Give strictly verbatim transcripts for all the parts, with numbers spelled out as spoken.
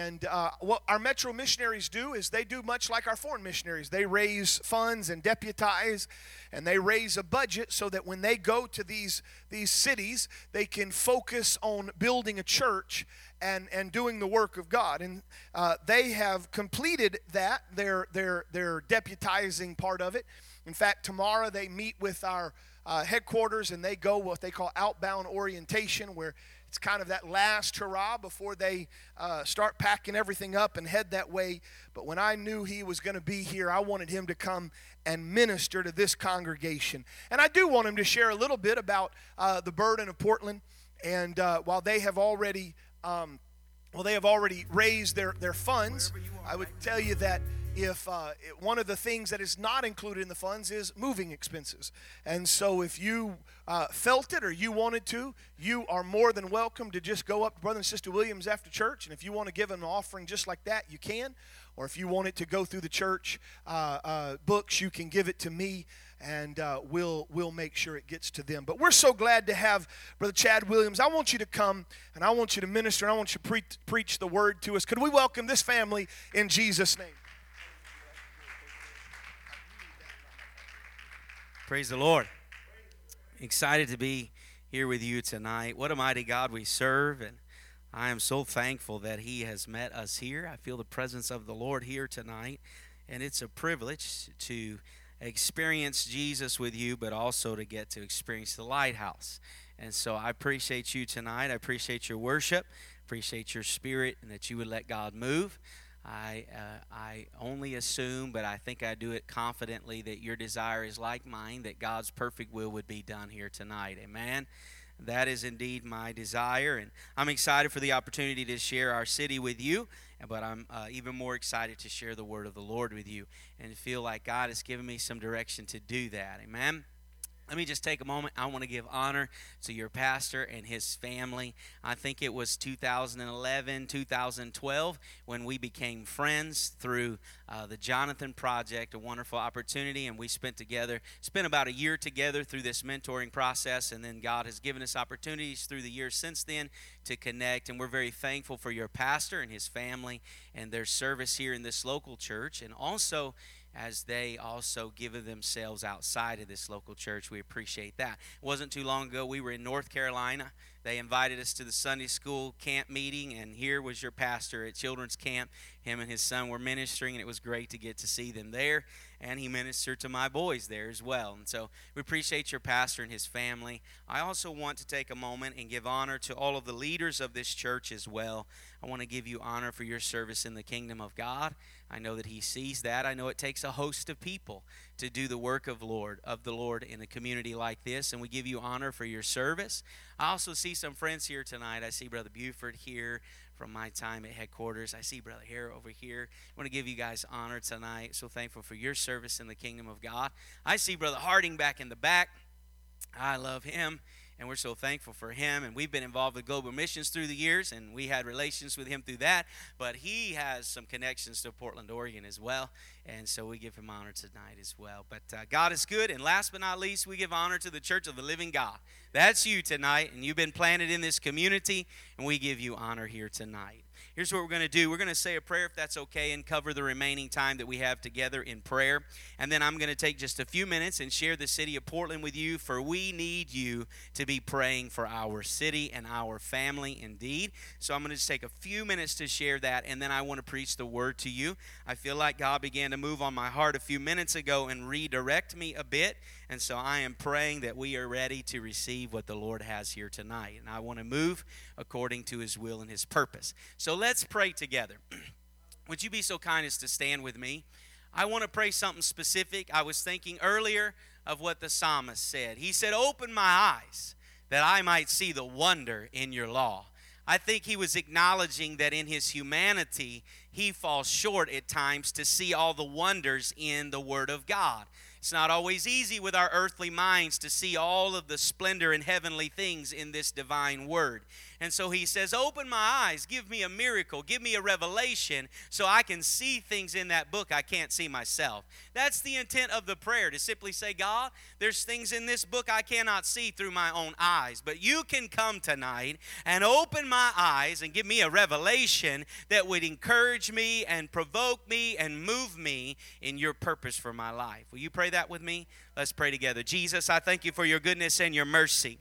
And uh, what our Metro missionaries do is they do much like our foreign missionaries. They raise funds and deputize, and they raise a budget so that when they go to these these cities, they can focus on building a church and, and doing the work of God. And uh, they have completed that, their, their, their deputizing part of it. In fact, tomorrow they meet with our uh, headquarters, and they go what they call outbound orientation, where it's kind of that last hurrah before they uh, start packing everything up and head that way. But when I knew he was going to be here, I wanted him to come and minister to this congregation. And I do want him to share a little bit about uh, the burden of Portland. And uh, while they have already, um, well, they have already raised their their funds, I would tell you that if uh, it, one of the things that is not included in the funds is moving expenses. And so if you uh, felt it or you wanted to, you are more than welcome to just go up to Brother and Sister Williams after church. And if you want to give an offering just like that, you can. Or if you want it to go through the church uh, uh, books, you can give it to me, and uh, we'll we'll make sure it gets to them. But we're so glad to have Brother Chad Williams. I want you to come, and I want you to minister, and I want you to pre- preach the word to us. Could we welcome this family in Jesus' name? Praise the Lord. Excited to be here with you tonight. What a mighty God we serve, and I am so thankful that he has met us here. I feel the presence of the Lord here tonight, and it's a privilege to experience Jesus with you, but also to get to experience the Lighthouse. And so I appreciate you tonight. I appreciate your worship, appreciate your spirit, and that you would let God move. I uh, I only assume, but I think I do it confidently, that your desire is like mine, that God's perfect will would be done here tonight. Amen. That is indeed my desire, and I'm excited for the opportunity to share our city with you, but I'm uh, even more excited to share the word of the Lord with you and feel like God has given me some direction to do that. Amen. Let me just take a moment. I want to give honor to your pastor and his family. I think it was two thousand eleven, two thousand twelve when we became friends through uh, the Jonathan Project, a wonderful opportunity, and we spent together, spent about a year together through this mentoring process, and then God has given us opportunities through the years since then to connect, and we're very thankful for your pastor and his family and their service here in this local church, and also as they also give themselves outside of this local church. We appreciate that. It wasn't too long ago, we were in North Carolina. They invited us to the Sunday school camp meeting, and here was your pastor at children's camp. Him and his son were ministering, and it was great to get to see them there. And he ministered to my boys there as well. And so we appreciate your pastor and his family. I also want to take a moment and give honor to all of the leaders of this church as well. I want to give you honor for your service in the kingdom of God. I know that he sees that. I know it takes a host of people to do the work of Lord of the Lord in a community like this, and we give you honor for your service. I also see some friends here tonight. I see Brother Buford here from my time at headquarters. I see Brother Hare over here. I want to give you guys honor tonight. So thankful for your service in the kingdom of God. I see Brother Harding back in the back. I love him, and we're so thankful for him. And we've been involved with Global Missions through the years, and we had relations with him through that. But he has some connections to Portland, Oregon as well. And so we give him honor tonight as well. But uh, God is good. And last but not least, we give honor to the Church of the Living God. That's you tonight, and you've been planted in this community, and we give you honor here tonight. Here's what we're going to do. We're going to say a prayer, if that's okay, and cover the remaining time that we have together in prayer. And then I'm going to take just a few minutes and share the city of Portland with you, for we need you to be praying for our city and our family indeed. So I'm going to just take a few minutes to share that, and then I want to preach the word to you. I feel like God began to move on my heart a few minutes ago and redirect me a bit. And so I am praying that we are ready to receive what the Lord has here tonight. And I want to move according to his will and his purpose. So let's pray together. Would you be so kind as to stand with me? I want to pray something specific. I was thinking earlier of what the psalmist said. He said, "Open my eyes that I might see the wonder in your law." I think he was acknowledging that in his humanity, he falls short at times to see all the wonders in the Word of God. It's not always easy with our earthly minds to see all of the splendor and heavenly things in this divine word. And so he says, open my eyes, give me a miracle, give me a revelation so I can see things in that book I can't see myself. That's the intent of the prayer, to simply say, God, there's things in this book I cannot see through my own eyes, but you can come tonight and open my eyes and give me a revelation that would encourage me and provoke me and move me in your purpose for my life. Will you pray that with me? Let's pray together. Jesus, I thank you for your goodness and your mercy.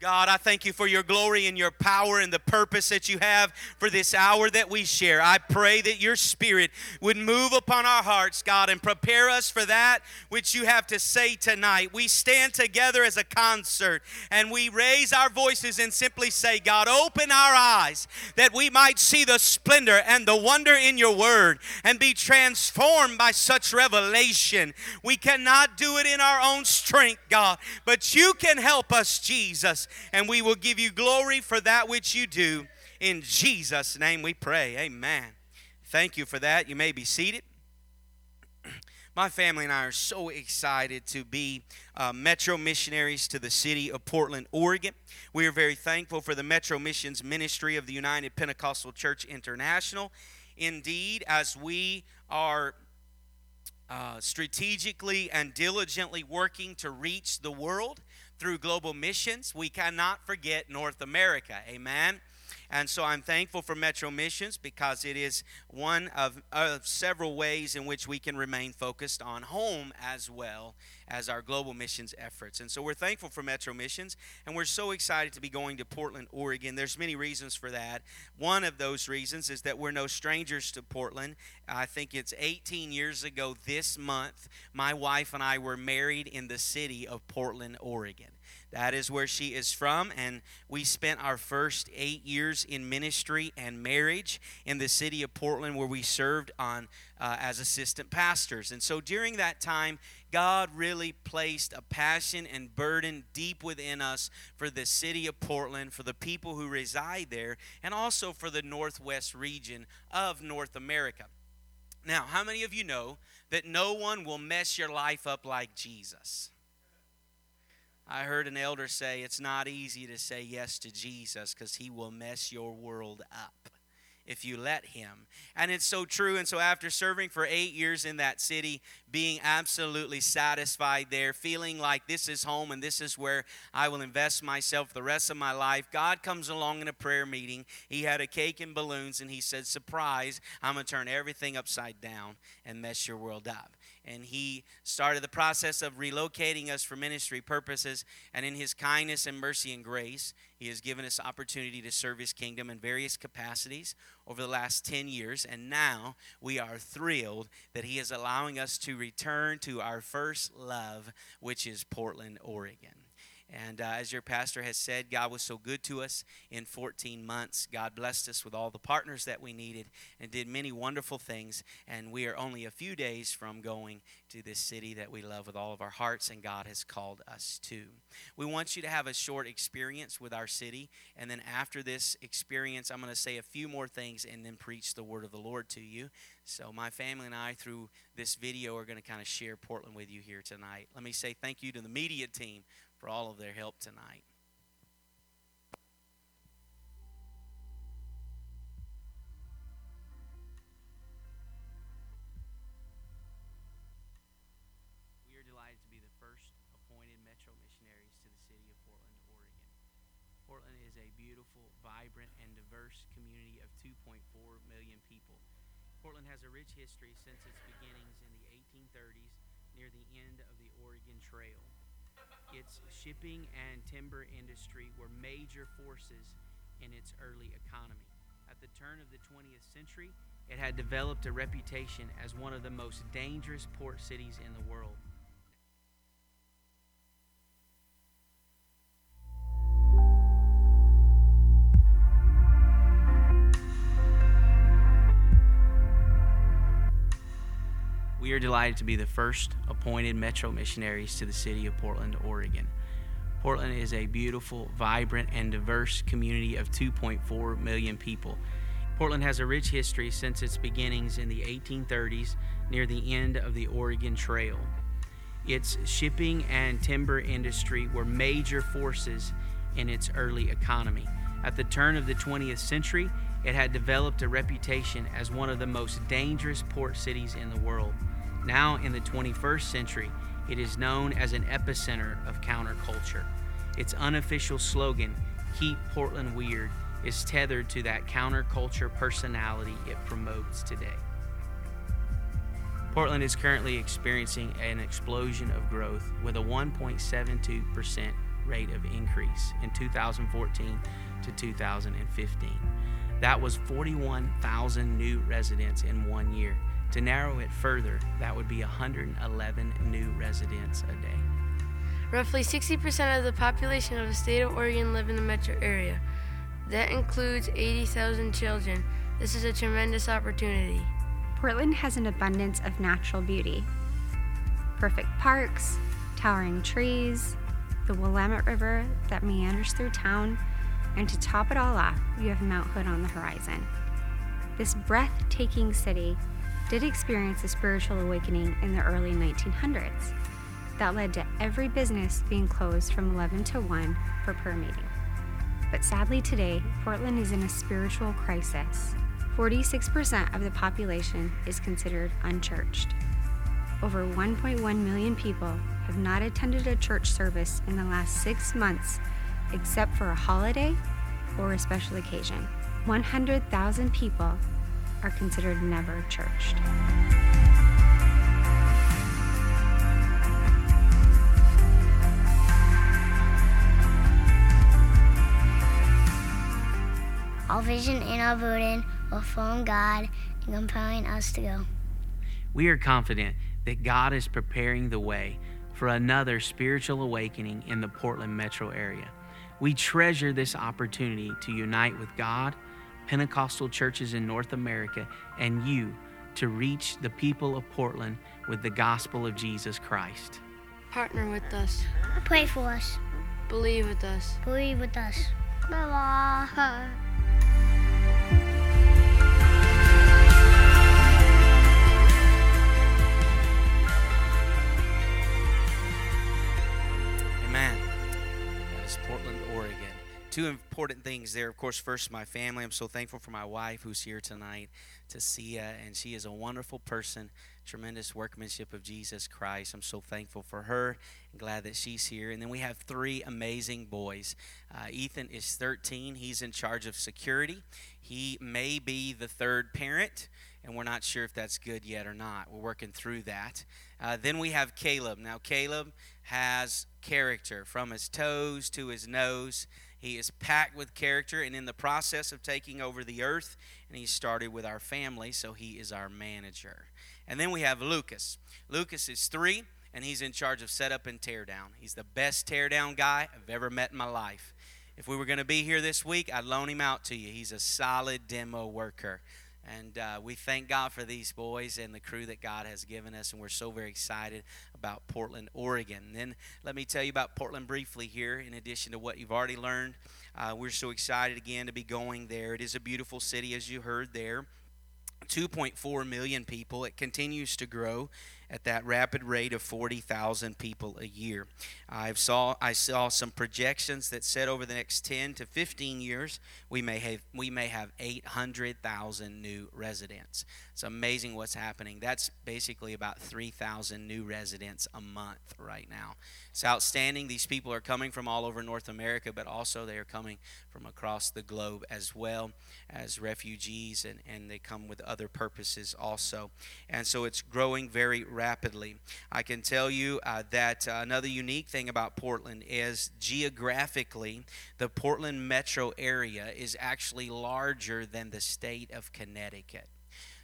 God, I thank you for your glory and your power and the purpose that you have for this hour that we share. I pray that your Spirit would move upon our hearts, God, and prepare us for that which you have to say tonight. We stand together as a concert and we raise our voices and simply say, God, open our eyes that we might see the splendor and the wonder in your word and be transformed by such revelation. We cannot do it in our own strength, God, but you can help us, Jesus. And we will give you glory for that which you do. In Jesus' name we pray. Amen. Thank you for that. You may be seated. My family and I are so excited to be uh, Metro missionaries to the city of Portland, Oregon. We are very thankful for the Metro Missions ministry of the United Pentecostal Church International. Indeed, as we are uh, strategically and diligently working to reach the world, through global missions, we cannot forget North America. Amen. And so I'm thankful for Metro Missions because it is one of, of several ways in which we can remain focused on home as well as our global missions efforts. And so we're thankful for Metro Missions, and we're so excited to be going to Portland, Oregon. There's many reasons for that. One of those reasons is that we're no strangers to Portland. I think it's eighteen years ago this month, my wife and I were married in the city of Portland, Oregon. That is where she is from, and we spent our first eight years in ministry and marriage in the city of Portland, where we served on uh, as assistant pastors. And so during that time, God really placed a passion and burden deep within us for the city of Portland, for the people who reside there, and also for the Northwest region of North America. Now, how many of you know that no one will mess your life up like Jesus? I heard an elder say it's not easy to say yes to Jesus because he will mess your world up if you let him. And it's so true. And so after serving for eight years in that city, being absolutely satisfied there, feeling like this is home and this is where I will invest myself the rest of my life, God comes along in a prayer meeting. He had a cake and balloons, and he said, surprise, I'm going to turn everything upside down and mess your world up. And he started the process of relocating us for ministry purposes. And in his kindness and mercy and grace, he has given us opportunity to serve his kingdom in various capacities over the last ten years. And now we are thrilled that he is allowing us to return to our first love, which is Portland, Oregon. And uh, as your pastor has said, God was so good to us in fourteen months. God blessed us with all the partners that we needed and did many wonderful things. And we are only a few days from going to this city that we love with all of our hearts, and God has called us to. We want you to have a short experience with our city. And then after this experience, I'm going to say a few more things and then preach the word of the Lord to you. So my family and I, through this video, are going to kind of share Portland with you here tonight. Let me say thank you to the media team for all of their help tonight. We are delighted to be the first appointed Metro missionaries to the city of Portland, Oregon. Portland is a beautiful, vibrant, and diverse community of two point four million people. Portland has a rich history since its beginnings in the eighteen thirties near the end of the Oregon Trail. Its shipping and timber industry were major forces in its early economy. At the turn of the twentieth century, it had developed a reputation as one of the most dangerous port cities in the world. We are delighted to be the first appointed Metro missionaries to the city of Portland, Oregon. Portland is a beautiful, vibrant, and diverse community of two point four million people. Portland has a rich history since its beginnings in the eighteen thirties near the end of the Oregon Trail. Its shipping and timber industry were major forces in its early economy. At the turn of the twentieth century, it had developed a reputation as one of the most dangerous port cities in the world. Now, in the twenty-first century, it is known as an epicenter of counterculture. Its unofficial slogan, "Keep Portland Weird," is tethered to that counterculture personality it promotes today. Portland is currently experiencing an explosion of growth with a one point seven two percent rate of increase in two thousand fourteen to two thousand fifteen. That was forty-one thousand new residents in one year. To narrow it further, that would be one hundred eleven new residents a day. Roughly sixty percent of the population of the state of Oregon live in the metro area. That includes eighty thousand children. This is a tremendous opportunity. Portland has an abundance of natural beauty. Perfect parks, towering trees, the Willamette River that meanders through town, and to top it all off, you have Mount Hood on the horizon. This breathtaking city did experience a spiritual awakening in the early nineteen hundreds that led to every business being closed from eleven to one for prayer meeting. But sadly today, Portland is in a spiritual crisis. forty-six percent of the population is considered unchurched. Over one point one million people have not attended a church service in the last six months except for a holiday or a special occasion. one hundred thousand people are considered never churched. Our vision and our voting will form God and compelling us to go. We are confident that God is preparing the way for another spiritual awakening in the Portland metro area. We treasure this opportunity to unite with God, Pentecostal churches in North America, and you to reach the people of Portland with the gospel of Jesus Christ. Partner with us. Pray for us. Believe with us. Believe with us. Bye-bye. Portland, Oregon. Two important things there. Of course, first, my family. I'm so thankful for my wife who's here tonight, Tasia, and she is a wonderful person, tremendous workmanship of Jesus Christ. I'm so thankful for her and glad that she's here. And then we have three amazing boys. Uh, Ethan is thirteen. He's in charge of security. He may be the third parent, and we're not sure if that's good yet or not. We're working through that. Uh, then we have Caleb. Now, Caleb has character from his toes to his nose. He is packed with character and in the process of taking over the earth, and he started with our family, so he is our manager. And then we have Lucas. Lucas is three, and he's in charge of setup and teardown. He's the best teardown guy I've ever met in my life. If we were going to be here this week, I'd loan him out to you. He's a solid demo worker. And uh, we thank God for these boys and the crew that God has given us, and we're so very excited about Portland, Oregon. And then let me tell you about Portland briefly here, in addition to what you've already learned. Uh, we're so excited, again, to be going there. It is a beautiful city, as you heard there. two point four million people. It continues to grow at that rapid rate of forty thousand people a year. I saw I saw some projections that said over the next ten to fifteen years we may have we may have eight hundred thousand new residents. It's amazing what's happening. That's basically about three thousand new residents a month right now. It's outstanding. These people are coming from all over North America, but also they are coming from across the globe as well as refugees, and, and they come with other purposes also. And so it's growing very rapidly. I can tell you uh, that uh, another unique thing about Portland is geographically, the Portland metro area is actually larger than the state of Connecticut.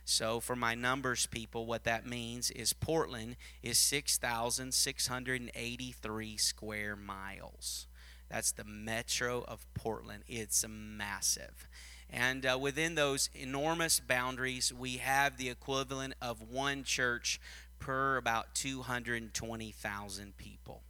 So for my numbers people, what that means is Portland is six thousand six hundred eighty-three square miles. That's the metro of Portland. It's massive. And uh, within those enormous boundaries, we have the equivalent of one church per about two hundred twenty thousand people.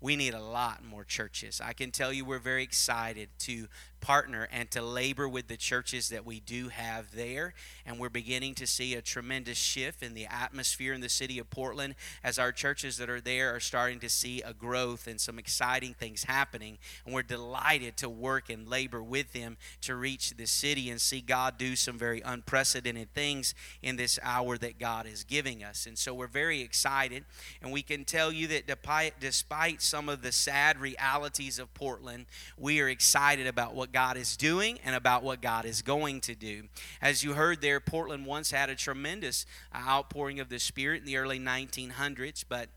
We need a lot more churches. I can tell you we're very excited to partner and to labor with the churches that we do have there. And we're beginning to see a tremendous shift in the atmosphere in the city of Portland as our churches that are there are starting to see a growth and some exciting things happening. And we're delighted to work and labor with them to reach the city and see God do some very unprecedented things in this hour that God is giving us. And so we're very excited. And we can tell you that despite some of the sad realities of Portland, we are excited about what God is doing and about what God is going to do. As you heard there, Portland once had a tremendous outpouring of the Spirit in the early nineteen hundreds, but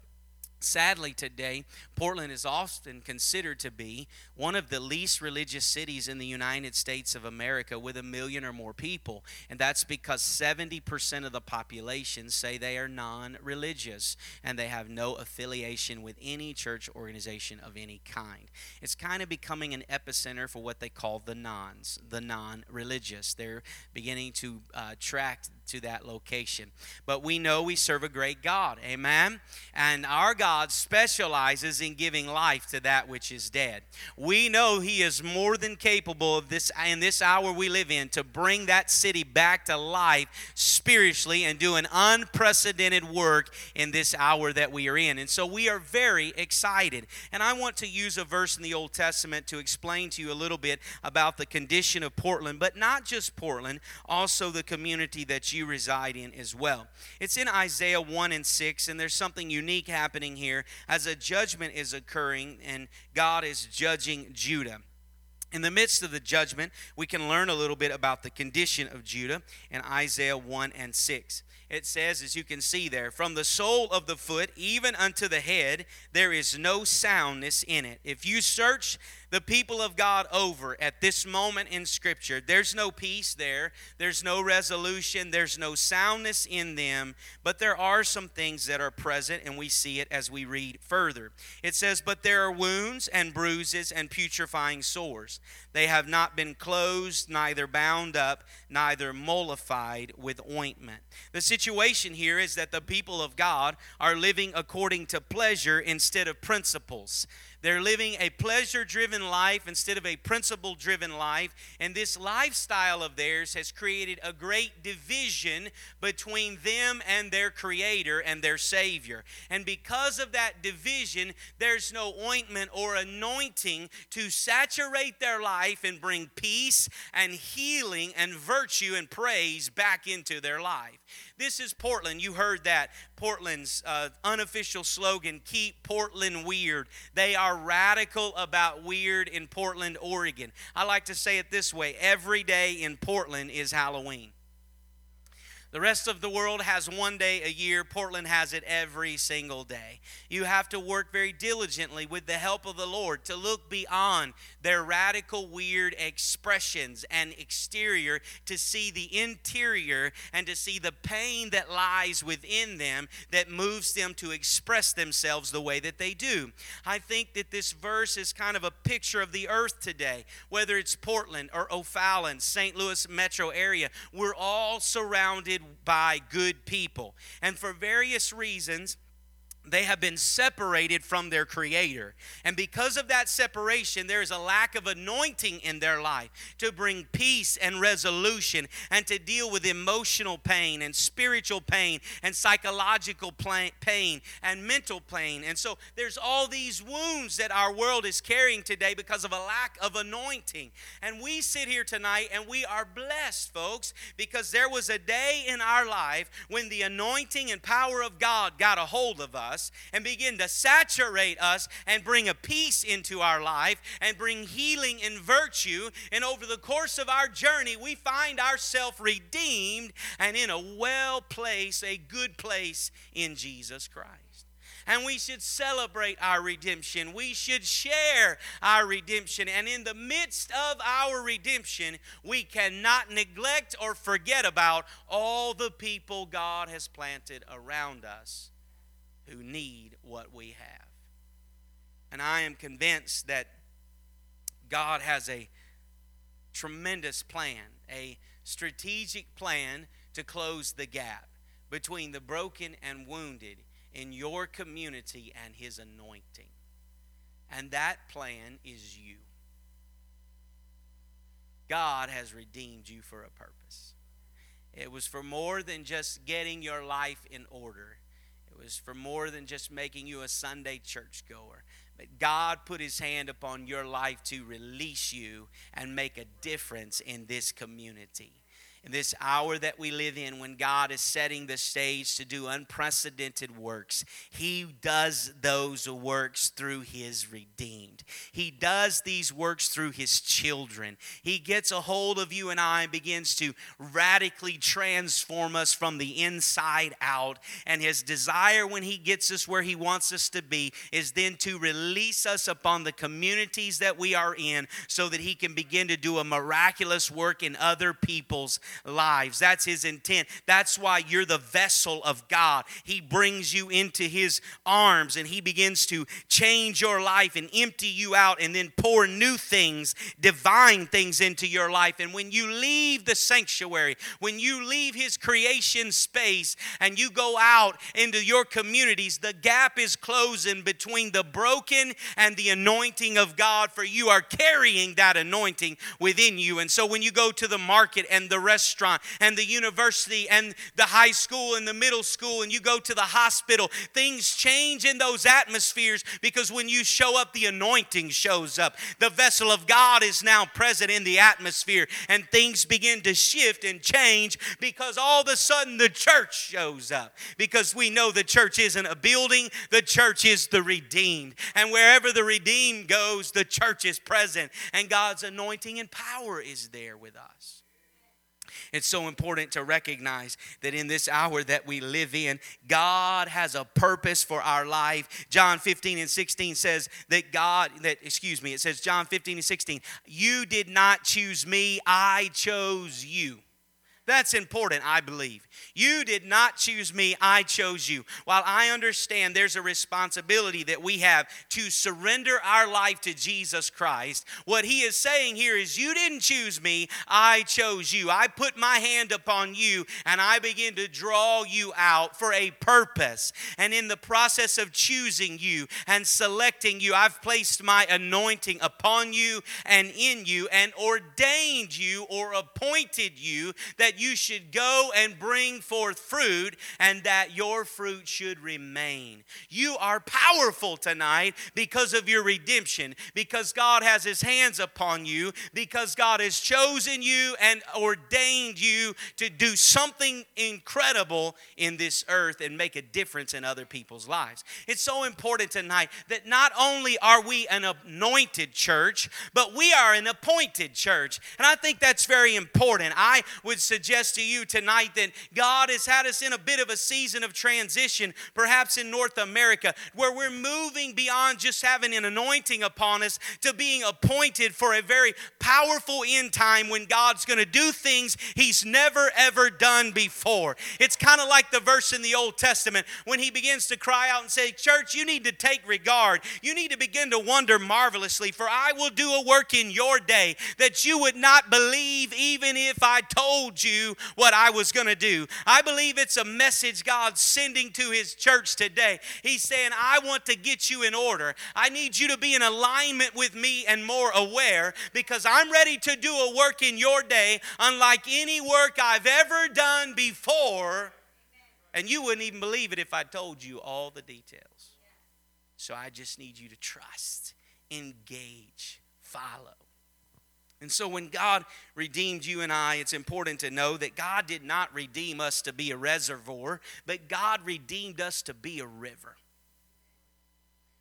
sadly today, Portland is often considered to be one of the least religious cities in the United States of America, with a million or more people. And that's because seventy percent of the population say they are non-religious and they have no affiliation with any church organization of any kind. It's kind of becoming an epicenter for what they call the nons, the non-religious. They're beginning to uh, attract to that location. But we know we serve a great God, amen? And our God specializes in giving life to that which is dead. We know He is more than capable of this, in this hour we live in, to bring that city back to life spiritually and do an unprecedented work in this hour that we are in. And so we are very excited. And I want to use a verse in the Old Testament to explain to you a little bit about the condition of Portland, but not just Portland, also the community that you you reside in as well. It's in Isaiah one and six, and there's something unique happening here as a judgment is occurring and God is judging Judah. In the midst of the judgment, we can learn a little bit about the condition of Judah in Isaiah one and six. It says, as you can see there, from the sole of the foot even unto the head, there is no soundness in it. If you search the people of God over at this moment in Scripture, there's no peace there, there's no resolution, there's no soundness in them, but there are some things that are present, and we see it as we read further. It says, but there are wounds and bruises and putrefying sores. They have not been closed, neither bound up, neither mollified with ointment. The situation here is that the people of God are living according to pleasure instead of principles. They're living a pleasure-driven life instead of a principle-driven life. And this lifestyle of theirs has created a great division between them and their Creator and their Savior. And because of that division, there's no ointment or anointing to saturate their life and bring peace and healing and virtue and praise back into their life. This is Portland. You heard that. Portland's uh, unofficial slogan, Keep Portland Weird. They are radical about weird in Portland, Oregon. I like to say it this way. Every day in Portland is Halloween. The rest of the world has one day a year. Portland has it every single day. You have to work very diligently with the help of the Lord to look beyond their radical, weird expressions and exterior to see the interior and to see the pain that lies within them that moves them to express themselves the way that they do. I think that this verse is kind of a picture of the earth today, whether it's Portland or O'Fallon, Saint Louis metro area. We're all surrounded by good people. And for various reasons, they have been separated from their Creator. And because of that separation, there is a lack of anointing in their life to bring peace and resolution and to deal with emotional pain and spiritual pain and psychological pain and mental pain. And so there's all these wounds that our world is carrying today because of a lack of anointing. And we sit here tonight and we are blessed, folks, because there was a day in our life when the anointing and power of God got a hold of us and begin to saturate us and bring a peace into our life and bring healing and virtue. And over the course of our journey, we find ourselves redeemed and in a well place, a good place in Jesus Christ. And we should celebrate our redemption. We should share our redemption. And in the midst of our redemption, we cannot neglect or forget about all the people God has planted around us who need what we have. And I am convinced that God has a tremendous plan, a strategic plan to close the gap between the broken and wounded in your community and His anointing. And that plan is you. God has redeemed you for a purpose. It was for more than just getting your life in order. It was for more than just making you a Sunday churchgoer. But God put his hand upon your life to release you and make a difference in this community. In this hour that we live in, when God is setting the stage to do unprecedented works, he does those works through his redeemed. He does these works through his children. He gets a hold of you and I and begins to radically transform us from the inside out. And his desire when he gets us where he wants us to be is then to release us upon the communities that we are in so that he can begin to do a miraculous work in other people's lives. That's his intent. That's why you're the vessel of God. He brings you into his arms and he begins to change your life and empty you out and then pour new things, divine things into your life. And when you leave the sanctuary, when you leave his creation space and you go out into your communities, the gap is closing between the broken and the anointing of God, for you are carrying that anointing within you. And so when you go to the market and the restaurant and the university and the high school and the middle school and you go to the hospital, things change in those atmospheres, because when you show up, the anointing shows up. The vessel of God is now present in the atmosphere, and things begin to shift and change, because all of a sudden the church shows up, because we know the church isn't a building. The church is the redeemed, and wherever the redeemed goes, the church is present, and God's anointing and power is there with us. It's so important to recognize that in this hour that we live in, God has a purpose for our life. John fifteen and sixteen says that God, that excuse me, it says John fifteen and sixteen, you did not choose me, I chose you. That's important, I believe. You did not choose me, I chose you. While I understand there's a responsibility that we have to surrender our life to Jesus Christ, what he is saying here is, you didn't choose me, I chose you. I put my hand upon you and I begin to draw you out for a purpose. And in the process of choosing you and selecting you, I've placed my anointing upon you and in you, and ordained you or appointed you that you should go and bring forth fruit, and that your fruit should remain. You are powerful tonight because of your redemption, because God has his hands upon you, because God has chosen you and ordained you to do something incredible in this earth and make a difference in other people's lives. It's so important tonight that not only are we an anointed church, but we are an appointed church. And I think that's very important. I would suggest to you tonight that God has had us in a bit of a season of transition, perhaps in North America, where we're moving beyond just having an anointing upon us to being appointed for a very powerful end time when God's going to do things he's never ever done before. It's kind of like the verse in the Old Testament when he begins to cry out and say, church, you need to take regard. You need to begin to wonder marvelously, for I will do a work in your day that you would not believe even if I told you what I was going to do. I believe it's a message God's sending to his church today. He's saying, I want to get you in order. I need you to be in alignment with me and more aware, because I'm ready to do a work in your day unlike any work I've ever done before. And you wouldn't even believe it if I told you all the details. So I just need you to trust, engage, follow. And so when God redeemed you and I, it's important to know that God did not redeem us to be a reservoir, but God redeemed us to be a river.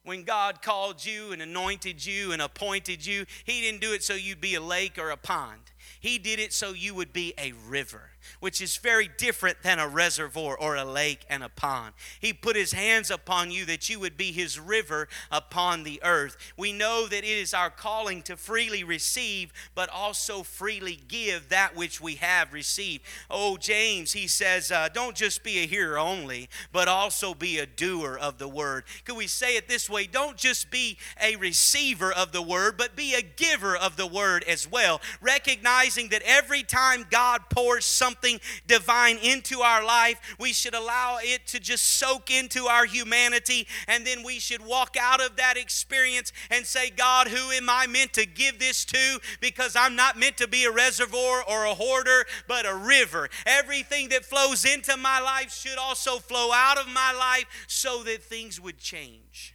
When God called you and anointed you and appointed you, he didn't do it so you'd be a lake or a pond. He did it so you would be a river, which is very different than a reservoir or a lake and a pond. He put his hands upon you that you would be his river upon the earth. We know that it is our calling to freely receive, but also freely give that which we have received. Oh, James, he says, uh, don't just be a hearer only, but also be a doer of the word. Could we say it this way? Don't just be a receiver of the word, but be a giver of the word as well. Recognize recognizing that every time God pours something divine into our life, we should allow it to just soak into our humanity, and then we should walk out of that experience and say, God, who am I meant to give this to? Because I'm not meant to be a reservoir or a hoarder, but a river. Everything that flows into my life should also flow out of my life so that things would change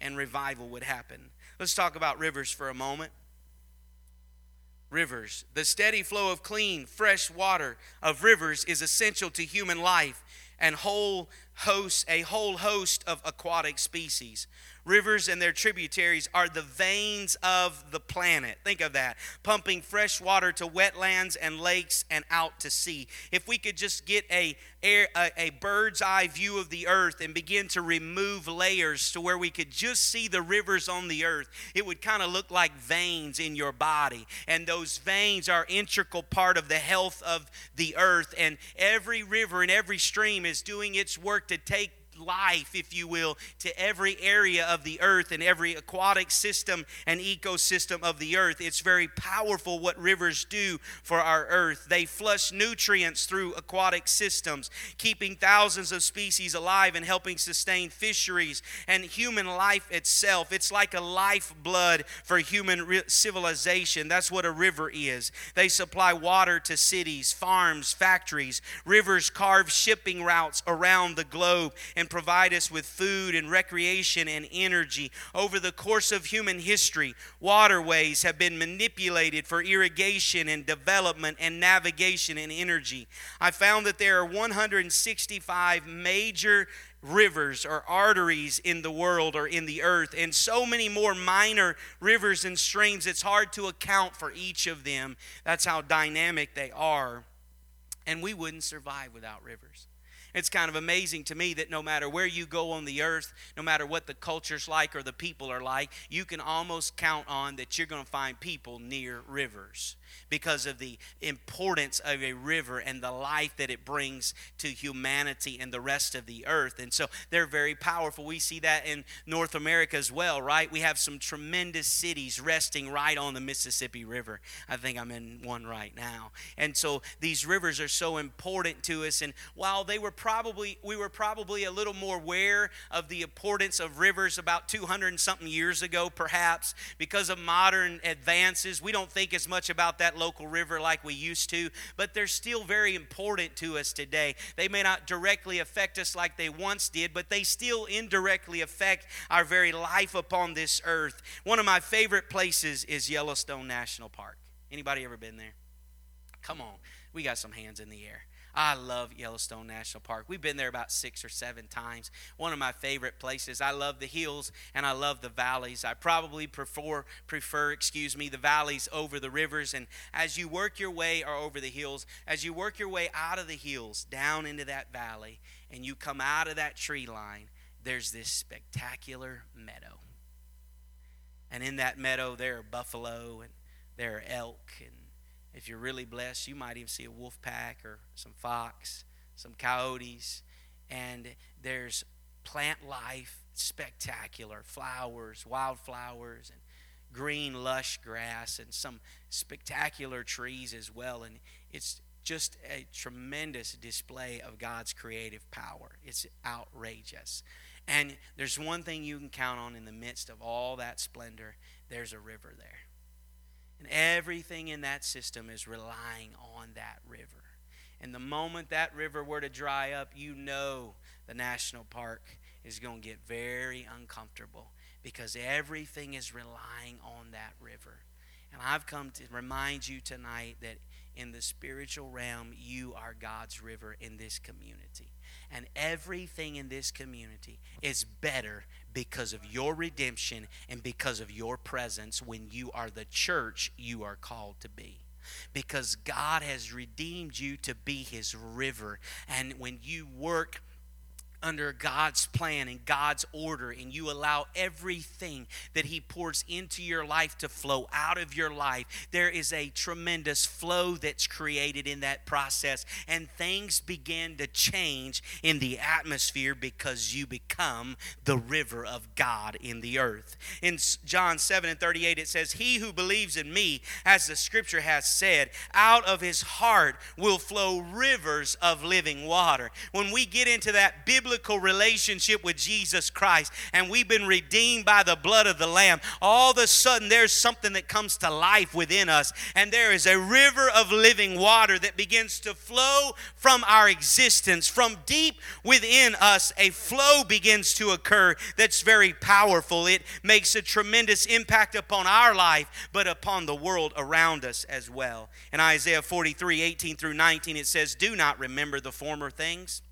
and revival would happen. Let's talk about rivers for a moment. Rivers. The steady flow of clean, fresh water of rivers is essential to human life and whole host, a whole host of aquatic species. Rivers and their tributaries are the veins of the planet. Think of that. Pumping fresh water to wetlands and lakes and out to sea. If we could just get a, a, a bird's eye view of the earth and begin to remove layers to where we could just see the rivers on the earth, it would kind of look like veins in your body. And those veins are an integral part of the health of the earth. And every river and every stream is doing its work to take life, if you will, to every area of the earth and every aquatic system and ecosystem of the earth. It's very powerful what rivers do for our earth. They flush nutrients through aquatic systems, keeping thousands of species alive and helping sustain fisheries and human life itself. It's like a lifeblood for human re- civilization. That's what a river is. They supply water to cities, farms, factories. Rivers carve shipping routes around the globe and and provide us with food and recreation and energy. Over the course of human history, waterways have been manipulated for irrigation and development and navigation and energy. I found that there are one hundred sixty-five major rivers or arteries in the world or in the earth, and so many more minor rivers and streams, it's hard to account for each of them. That's how dynamic they are. And we wouldn't survive without rivers. It's kind of amazing to me that no matter where you go on the earth, no matter what the culture's like or the people are like, you can almost count on that you're going to find people near rivers because of the importance of a river and the life that it brings to humanity and the rest of the earth. And so they're very powerful. We see that in North America as well, right? We have some tremendous cities resting right on the Mississippi River. I think I'm in one right now. And so these rivers are so important to us. And while they were probably, we were probably a little more aware of the importance of rivers about two hundred and something years ago, perhaps, because of modern advances. We don't think as much about that local river like we used to, but they're still very important to us today. They may not directly affect us like they once did, but they still indirectly affect our very life upon this earth. One of my favorite places is Yellowstone National Park. Anybody ever been there? Come on, we got some hands in the air. I love Yellowstone National Park. We've been there about six or seven times. One of my favorite places. I love the hills and I love the valleys. I probably prefer, prefer, excuse me, the valleys over the rivers. And as you work your way or over the hills, as you work your way out of the hills, down into that valley, and you come out of that tree line, there's this spectacular meadow. And in that meadow, there are buffalo and there are elk, and if you're really blessed, you might even see a wolf pack or some fox, some coyotes. And there's plant life, spectacular flowers, wildflowers, and green lush grass, and some spectacular trees as well. And it's just a tremendous display of God's creative power. It's outrageous. And there's one thing you can count on in the midst of all that splendor. There's a river there. And everything in that system is relying on that river. And the moment that river were to dry up, you know the national park is going to get very uncomfortable because everything is relying on that river. And I've come to remind you tonight that in the spiritual realm, you are God's river in this community. And everything in this community is better because of your redemption and because of your presence when you are the church you are called to be. Because God has redeemed you to be his river. And when you work under God's plan and God's order, and you allow everything that He pours into your life to flow out of your life, there is a tremendous flow that's created in that process, and things begin to change in the atmosphere because you become the river of God in the earth. In John seven and thirty-eight, it says, "He who believes in me, as the scripture has said, out of his heart will flow rivers of living water." When we get into that biblical relationship with Jesus Christ and we've been redeemed by the blood of the Lamb, all of a sudden there's something that comes to life within us, and there is a river of living water that begins to flow from our existence. From deep within us, a flow begins to occur that's very powerful. It makes a tremendous impact upon our life, but upon the world around us as well. In Isaiah forty-three, eighteen through nineteen, it says, "Do not remember the former things,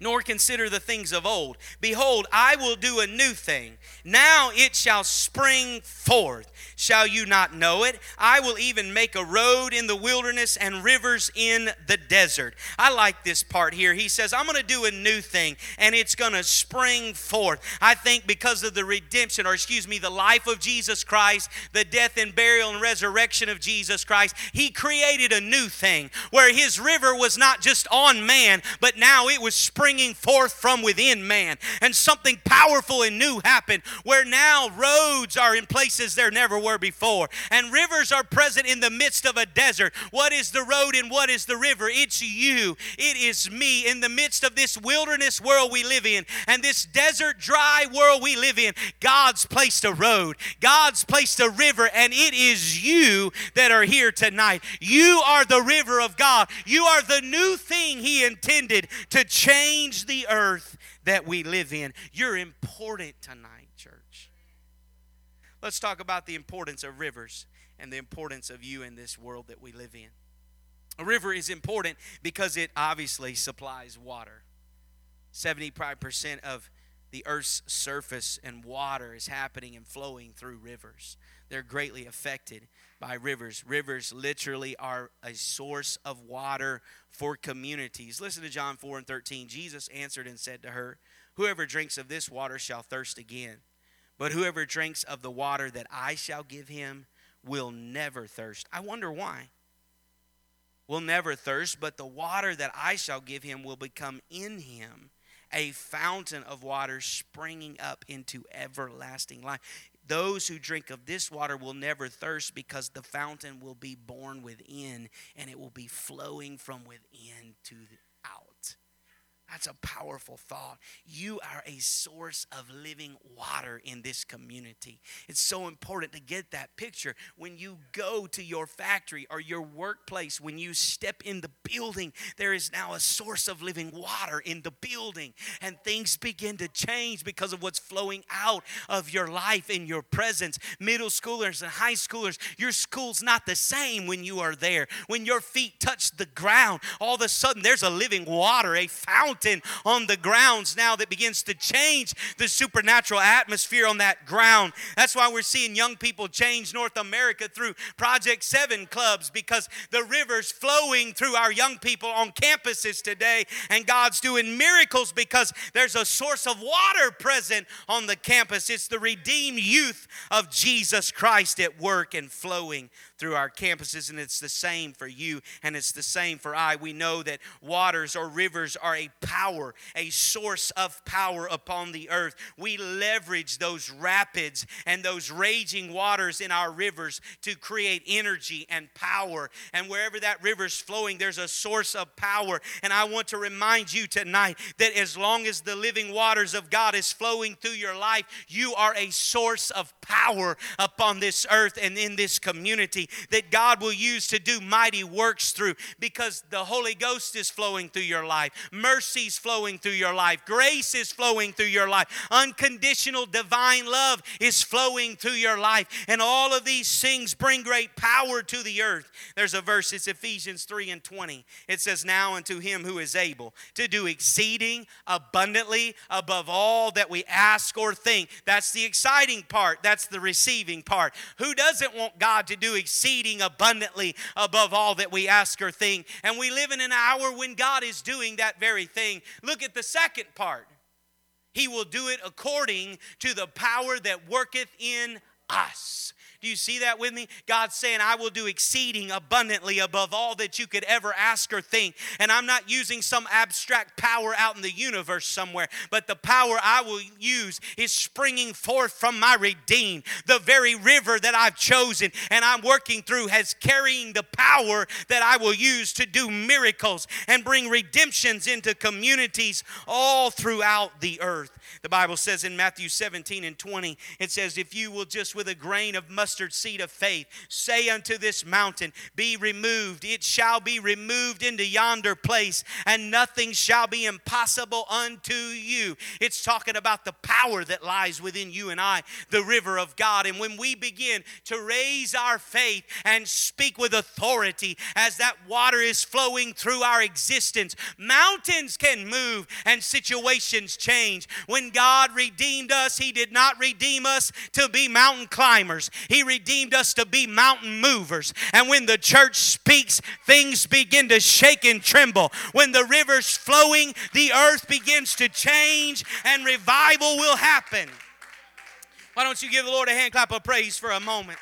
nor consider the things of old. Behold, I will do a new thing. Now it shall spring forth. Shall you not know it? I will even make a road in the wilderness and rivers in the desert." I like this part here. He says, I'm going to do a new thing, and it's going to spring forth. I think because of the redemption, or excuse me, the life of Jesus Christ, the death and burial and resurrection of Jesus Christ, He created a new thing where His river was not just on man, but now it was springing forth from within man. And something powerful and new happened, where now roads are in places there never were before, and rivers are present in the midst of a desert. What is the road and what is the river? It's you. It is me. In the midst of this wilderness world we live in and this desert dry world we live in, God's placed a road. God's placed a river, and it is you that are here tonight. You are the river of God. You are the new thing He intended to change the earth that we live in. You're important tonight, church. Let's talk about the importance of rivers and the importance of you in this world that we live in. A river is important because it obviously supplies water. seventy-five percent of the earth's surface and water is happening and flowing through rivers. They're greatly affected by rivers. Rivers literally are a source of water for communities. Listen to John four and thirteen. Jesus answered and said to her, "Whoever drinks of this water shall thirst again. But whoever drinks of the water that I shall give him will never thirst." I wonder why. Will never thirst, but the water that I shall give him will become in him a fountain of water springing up into everlasting life. Those who drink of this water will never thirst because the fountain will be born within, and it will be flowing from within to out. That's a powerful thought. You are a source of living water in this community. It's so important to get that picture. When you go to your factory or your workplace, when you step in the building, there is now a source of living water in the building. And things begin to change because of what's flowing out of your life in your presence. Middle schoolers and high schoolers, your school's not the same when you are there. When your feet touch the ground, all of a sudden there's a living water, a fountain on the grounds now that begins to change the supernatural atmosphere on that ground. That's why we're seeing young people change North America through Project seven clubs, because the river's flowing through our young people on campuses today, and God's doing miracles because there's a source of water present on the campus. It's the redeemed youth of Jesus Christ at work and flowing through our campuses, and it's the same for you, and it's the same for I. We know that waters or rivers are a power, a source of power upon the earth. We leverage those rapids and those raging waters in our rivers to create energy and power. And wherever that river's flowing, there's a source of power. And I want to remind you tonight that as long as the living waters of God is flowing through your life, you are a source of power upon this earth and in this community that God will use to do mighty works through, because the Holy Ghost is flowing through your life. Mercy's flowing through your life. Grace is flowing through your life. Unconditional divine love is flowing through your life. And all of these things bring great power to the earth. There's a verse, it's Ephesians three and twenty. It says, "Now unto him who is able to do exceeding abundantly above all that we ask or think." That's the exciting part. That's the receiving part. Who doesn't want God to do exceeding abundantly above all that we ask or think? And we live in an hour when God is doing that very thing. thing. Look at the second part. He will do it according to the power that worketh in us. Do you see that with me? God's saying, I will do exceeding abundantly above all that you could ever ask or think. And I'm not using some abstract power out in the universe somewhere, but the power I will use is springing forth from my redeemed. The very river that I've chosen and I'm working through has carrying the power that I will use to do miracles and bring redemptions into communities all throughout the earth. The Bible says in Matthew seventeen and twenty, it says, if you will just with a grain of mustard seed of faith, say unto this mountain, be removed, it shall be removed into yonder place, and nothing shall be impossible unto you. It's talking about the power that lies within you and I, the river of God. And when we begin to raise our faith and speak with authority as that water is flowing through our existence, mountains can move and situations change. When God redeemed us, He did not redeem us to be mountain climbers. He redeemed us to be mountain movers. And when the church speaks, things begin to shake and tremble. When the river's flowing, the earth begins to change and revival will happen. Why don't you give the Lord a hand clap of praise for a moment?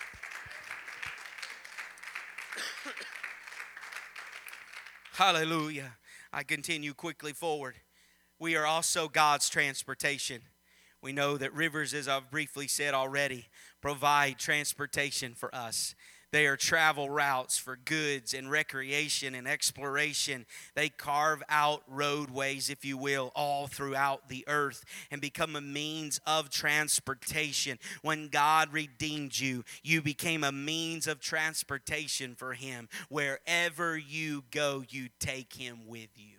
Hallelujah. I continue quickly forward. We are also God's transportation. We know that rivers, as I've briefly said already, provide transportation for us. They are travel routes for goods and recreation and exploration. They carve out roadways, if you will, all throughout the earth and become a means of transportation. When God redeemed you, you became a means of transportation for Him. Wherever you go, you take Him with you.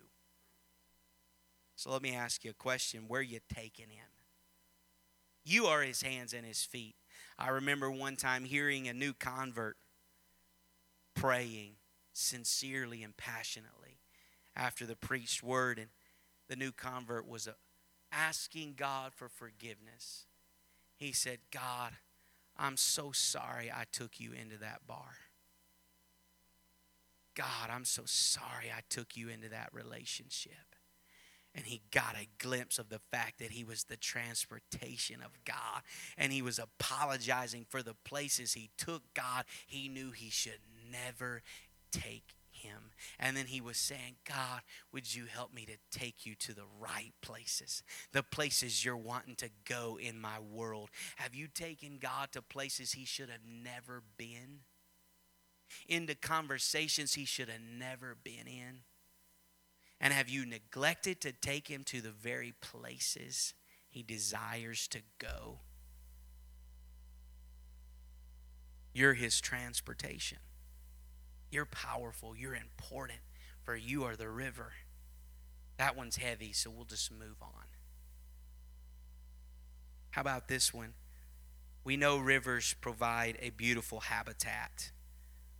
So let me ask you a question. Where are you taking Him? You are His hands and His feet. I remember one time hearing a new convert praying sincerely and passionately after the preached word, and the new convert was asking God for forgiveness. He said, God, I'm so sorry I took you into that bar. God, I'm so sorry I took you into that relationship. And he got a glimpse of the fact that he was the transportation of God. And he was apologizing for the places he took God. He knew he should never take Him. And then he was saying, God, would you help me to take you to the right places, the places you're wanting to go in my world? Have you taken God to places he should have never been? Into conversations he should have never been in? And have you neglected to take him to the very places he desires to go? You're his transportation. You're powerful. You're important, for you are the river. That one's heavy, so we'll just move on. How about this one? We know rivers provide a beautiful habitat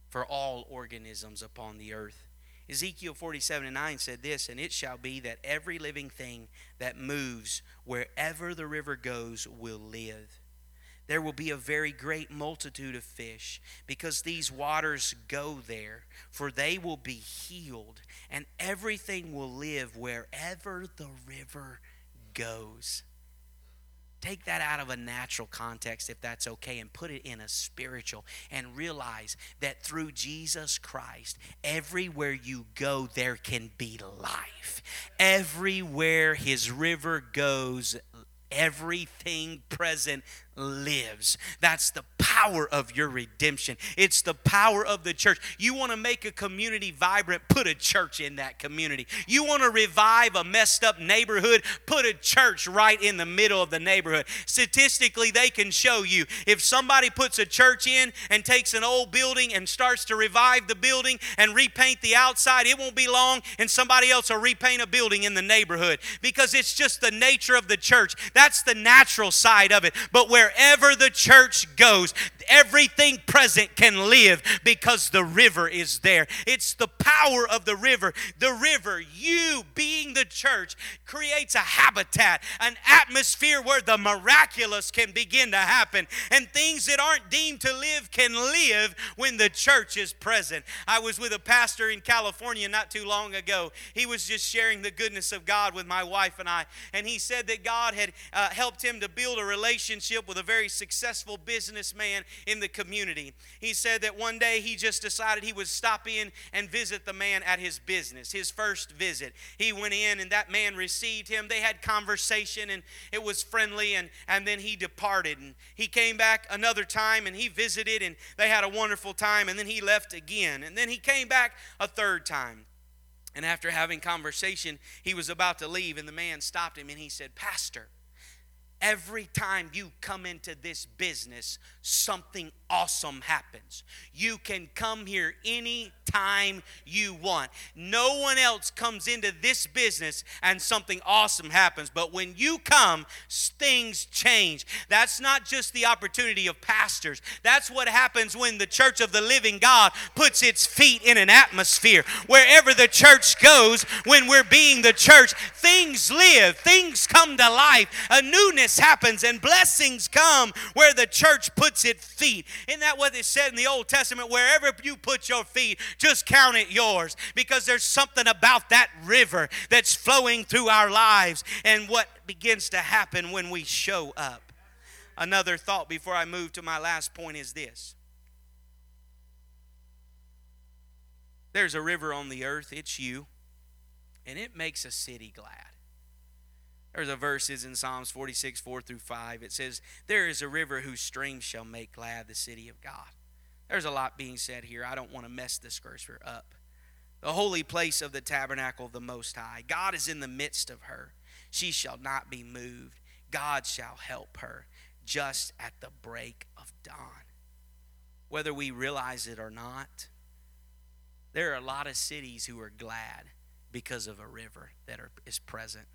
for all organisms upon the earth. Ezekiel forty-seven and nine said this, and it shall be that every living thing that moves wherever the river goes will live. There will be a very great multitude of fish, because these waters go there, for they will be healed, and everything will live wherever the river goes. Take that out of a natural context, if that's okay, and put it in a spiritual, and realize that through Jesus Christ, everywhere you go, there can be life. Everywhere his river goes, everything present lives. That's the power of your redemption. It's the power of the church. You want to make a community vibrant, put a church in that community. You want to revive a messed up neighborhood, put a church right in the middle of the neighborhood. Statistically, they can show you. If somebody puts a church in and takes an old building and starts to revive the building and repaint the outside, it won't be long and somebody else will repaint a building in the neighborhood, because it's just the nature of the church. That's the natural side of it. But where Wherever the church goes, everything present can live because the river is there. It's the power of the river. The river, you being the church, creates a habitat, an atmosphere where the miraculous can begin to happen. And things that aren't deemed to live can live when the church is present. I was with a pastor in California not too long ago. He was just sharing the goodness of God with my wife and I. And he said that God had uh, helped him to build a relationship with a very successful businessman in the community. He said that one day he just decided he would stop in and visit the man at his business, his first visit. He went in and that man received him. They had conversation and it was friendly, and, and then he departed. And he came back another time and he visited and they had a wonderful time, and then he left again. And then he came back a third time. And after having conversation, he was about to leave, and the man stopped him and he said, "Pastor, every time you come into this business, something awesome happens. You can come here any time you want. No one else comes into this business and something awesome happens. But when you come, things change." That's not just the opportunity of pastors. That's what happens when the Church of the Living God puts its feet in an atmosphere. Wherever the church goes, when we're being the church, things live, things come to life. A newness happens and blessings come where the church puts its feet. Isn't that what it said in the Old Testament? Wherever you put your feet, just count it yours, because there's something about that river that's flowing through our lives and what begins to happen when we show up. Another thought before I move to my last point is this. There's a river on the earth, it's you, and it makes a city glad. There's a verse in Psalms forty-six, four through five. It says, "There is a river whose streams shall make glad the city of God." There's a lot being said here. I don't want to mess this scripture up. The holy place of the tabernacle of the Most High. God is in the midst of her. She shall not be moved. God shall help her just at the break of dawn. Whether we realize it or not, there are a lot of cities who are glad because of a river that are, is present.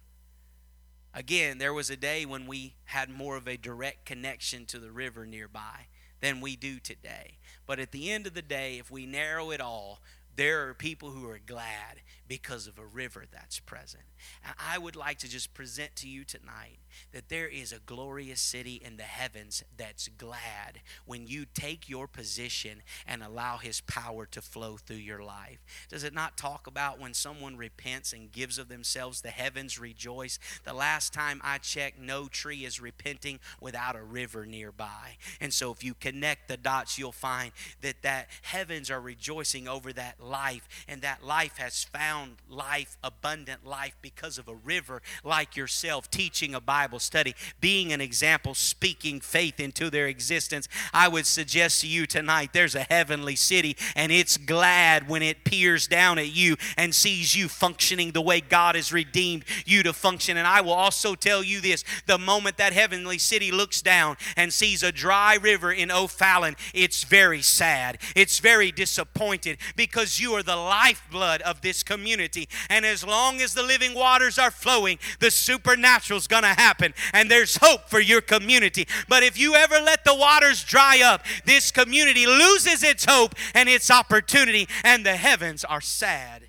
Again, there was a day when we had more of a direct connection to the river nearby than we do today. But at the end of the day, if we narrow it all, there are people who are glad because of a river that's present. And I would like to just present to you tonight that there is a glorious city in the heavens that's glad when you take your position and allow His power to flow through your life. Does it not talk about when someone repents and gives of themselves, the heavens rejoice? The last time I checked, no tree is repenting without a river nearby. And so if you connect the dots, you'll find that that heavens are rejoicing over that life, and that life has found life, abundant life, because of a river like yourself, teaching a Bible study, being an example, speaking faith into their existence. I would suggest to you tonight, there's a heavenly city, and it's glad when it peers down at you and sees you functioning the way God has redeemed you to function. And I will also tell you this, the moment that heavenly city looks down and sees a dry river in O'Fallon, it's very sad. It's very disappointed, because you are the lifeblood of this community. And as long as the living waters are flowing, the supernatural is going to happen. And there's hope for your community. But if you ever let the waters dry up, this community loses its hope and its opportunity. And the heavens are sad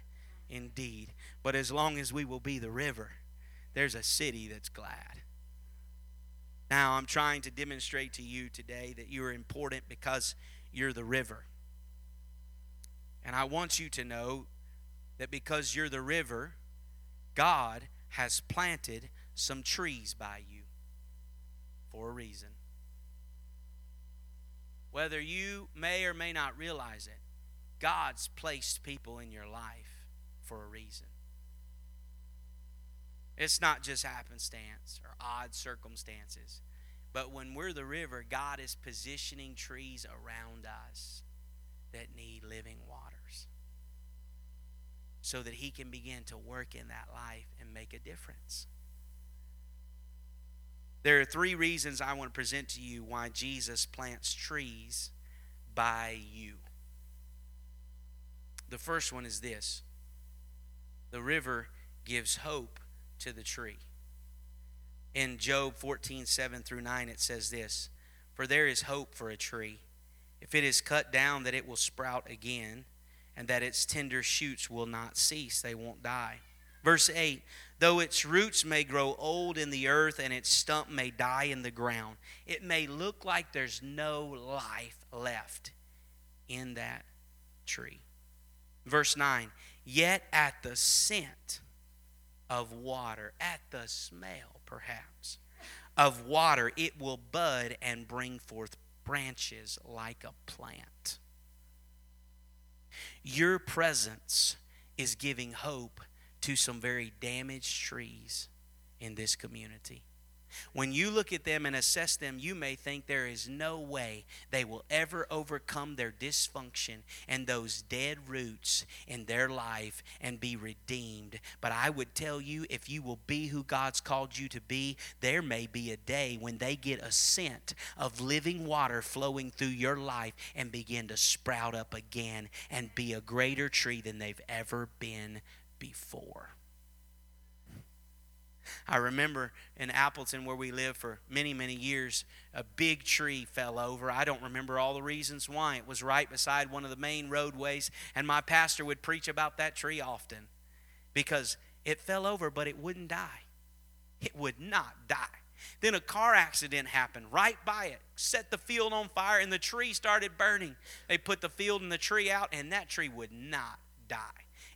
indeed. But as long as we will be the river, there's a city that's glad. Now, I'm trying to demonstrate to you today that you are important because you're the river. And I want you to know that because you're the river, God has planted some trees by you for a reason. Whether you may or may not realize it, God's placed people in your life for a reason. It's not just happenstance or odd circumstances, but when we're the river, God is positioning trees around us that need living waters, so that He can begin to work in that life and make a difference. There are three reasons I want to present to you why Jesus plants trees by you. The first one is this: the river gives hope to the tree. In Job fourteen, seven through nine, it says this, For there is hope for a tree, if it is cut down, that it will sprout again, and that its tender shoots will not cease. They won't die. Verse eight, though its roots may grow old in the earth and its stump may die in the ground, it may look like there's no life left in that tree. Verse nine, yet at the scent of water, at the smell perhaps, of water, it will bud and bring forth branches like a plant. Your presence is giving hope to some very damaged trees in this community. When you look at them and assess them, you may think there is no way they will ever overcome their dysfunction and those dead roots in their life and be redeemed. But I would tell you, if you will be who God's called you to be, there may be a day when they get a scent of living water flowing through your life and begin to sprout up again and be a greater tree than they've ever been before. I remember in Appleton, where we lived for many, many years, a big tree fell over. I don't remember all the reasons why. It was right beside one of the main roadways, and my pastor would preach about that tree often because it fell over, but it wouldn't die. It would not die. Then a car accident happened right by it, set the field on fire, and the tree started burning. They put the field and the tree out, and that tree would not die.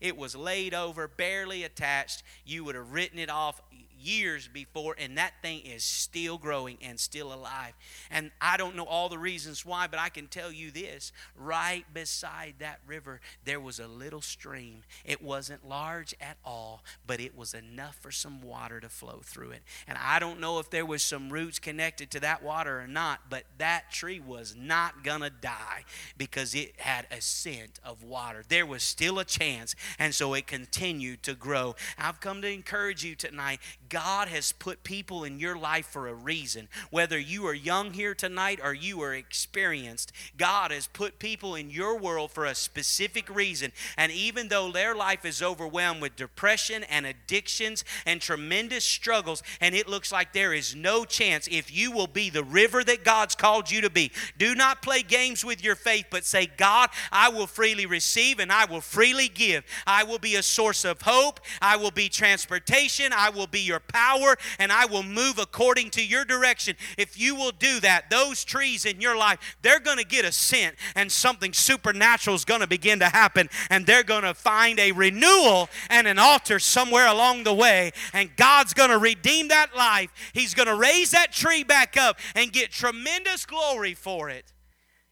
It was laid over, barely attached. You would have written it off years before, and that thing is still growing and still alive. And I don't know all the reasons why, but I can tell you this. Right beside that river, there was a little stream. It wasn't large at all, but it was enough for some water to flow through it. And I don't know if there was some roots connected to that water or not, but that tree was not gonna die because it had a scent of water. There was still a chance. And so it continued to grow. I've come to encourage you tonight. God has put people in your life for a reason. Whether you are young here tonight or you are experienced, God has put people in your world for a specific reason. And even though their life is overwhelmed with depression and addictions and tremendous struggles, and it looks like there is no chance, if you will be the river that God's called you to be, do not play games with your faith, but say, God, I will freely receive and I will freely give. I will be a source of hope. I will be transportation. I will be your power, and I will move according to your direction. If you will do that, those trees in your life, they're going to get a scent, and something supernatural is going to begin to happen, and they're going to find a renewal and an altar somewhere along the way, and God's going to redeem that life. He's going to raise that tree back up and get tremendous glory for it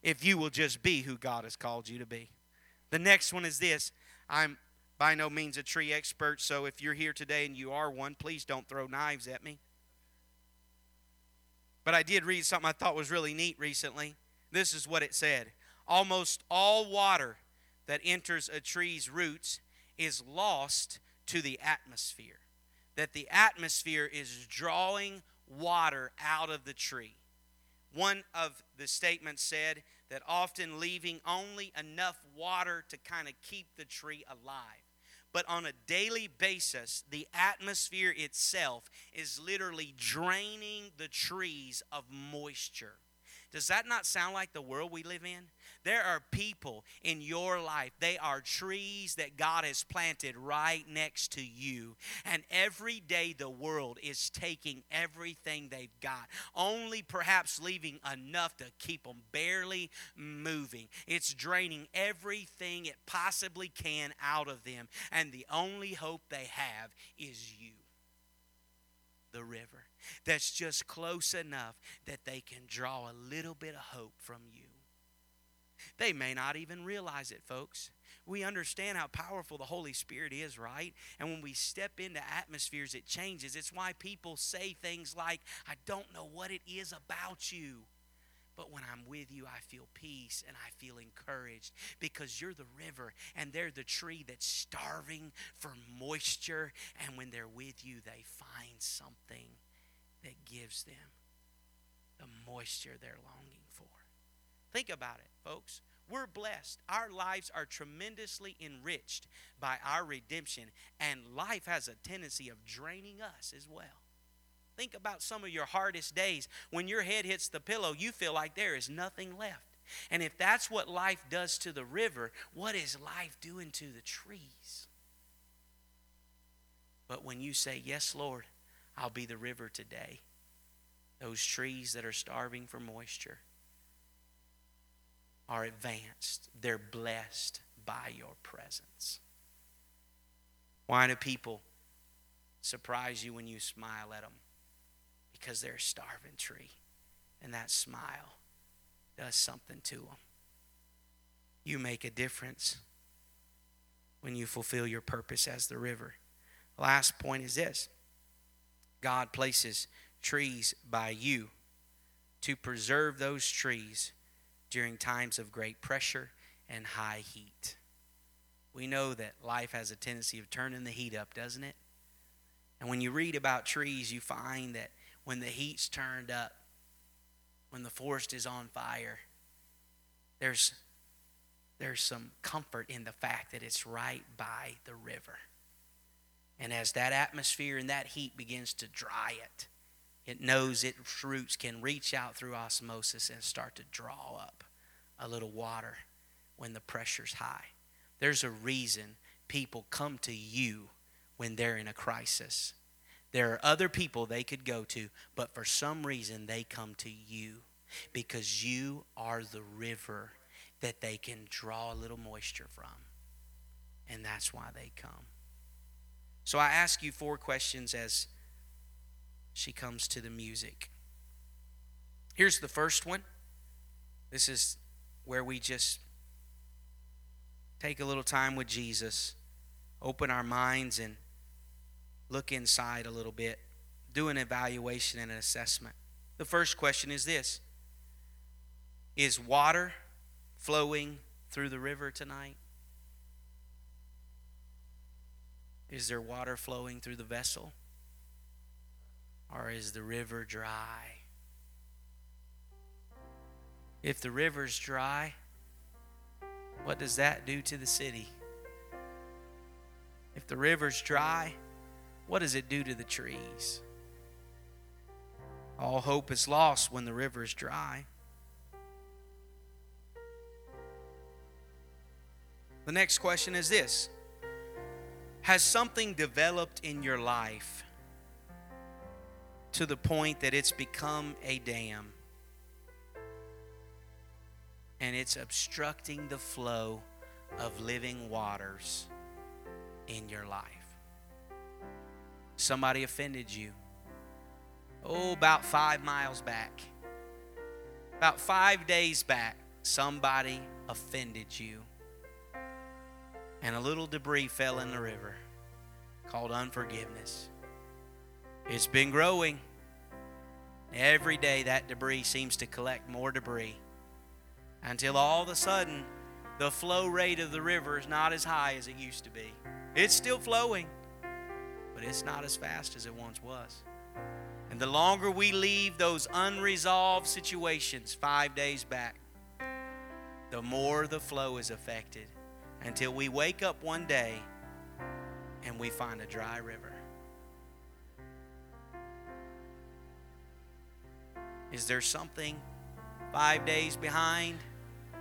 if you will just be who God has called you to be. The next one is this. I'm by no means a tree expert, so if you're here today and you are one, please don't throw knives at me. But I did read something I thought was really neat recently. This is what it said. Almost all water that enters a tree's roots is lost to the atmosphere. That the atmosphere is drawing water out of the tree. One of the statements said that often leaving only enough water to kind of keep the tree alive. But on a daily basis, the atmosphere itself is literally draining the trees of moisture. Does that not sound like the world we live in? There are people in your life. They are trees that God has planted right next to you. And every day the world is taking everything they've got, only perhaps leaving enough to keep them barely moving. It's draining everything it possibly can out of them. And the only hope they have is you, the river. That's just close enough that they can draw a little bit of hope from you. They may not even realize it, folks. We understand how powerful the Holy Spirit is, right? And when we step into atmospheres, it changes. It's why people say things like, I don't know what it is about you, but when I'm with you, I feel peace and I feel encouraged because you're the river and they're the tree that's starving for moisture. And when they're with you, they find something that gives them the moisture they're longing for. Think about it, folks. We're blessed. Our lives are tremendously enriched by our redemption, and life has a tendency of draining us as well. Think about some of your hardest days. When your head hits the pillow, you feel like there is nothing left. And if that's what life does to the river, what is life doing to the trees? But when you say, yes, Lord, I'll be the river today, those trees that are starving for moisture are advanced. They're blessed by your presence. Why do people surprise you when you smile at them? Because they're a starving tree, and that smile does something to them. You make a difference when you fulfill your purpose as the river. Last point is this. God places trees by you to preserve those trees during times of great pressure and high heat. We know that life has a tendency of turning the heat up, doesn't it? And when you read about trees, you find that when the heat's turned up, when the forest is on fire, there's, there's some comfort in the fact that it's right by the river. And as that atmosphere and that heat begins to dry it, it knows its roots can reach out through osmosis and start to draw up a little water when the pressure's high. There's a reason people come to you when they're in a crisis. There are other people they could go to, but for some reason they come to you because you are the river that they can draw a little moisture from. And that's why they come. So I ask you four questions as she comes to the music. Here's the first one. This is where we just take a little time with Jesus, open our minds and look inside a little bit, do an evaluation and an assessment. The first question is this: is water flowing through the river tonight? Is there water flowing through the vessel? Or is the river dry? If the river's dry, what does that do to the city? If the river's dry, what does it do to the trees? All hope is lost when the river is dry. The next question is this: has something developed in your life to the point that it's become a dam and it's obstructing the flow of living waters in your life? Somebody offended you, oh, about five miles back, about five days back, somebody offended you, and a little debris fell in the river called unforgiveness. It's been growing. Every day that debris seems to collect more debris until all of a sudden the flow rate of the river is not as high as it used to be. It's still flowing, but it's not as fast as it once was. And the longer we leave those unresolved situations five days back, the more the flow is affected until we wake up one day and we find a dry river. Is there something five days behind,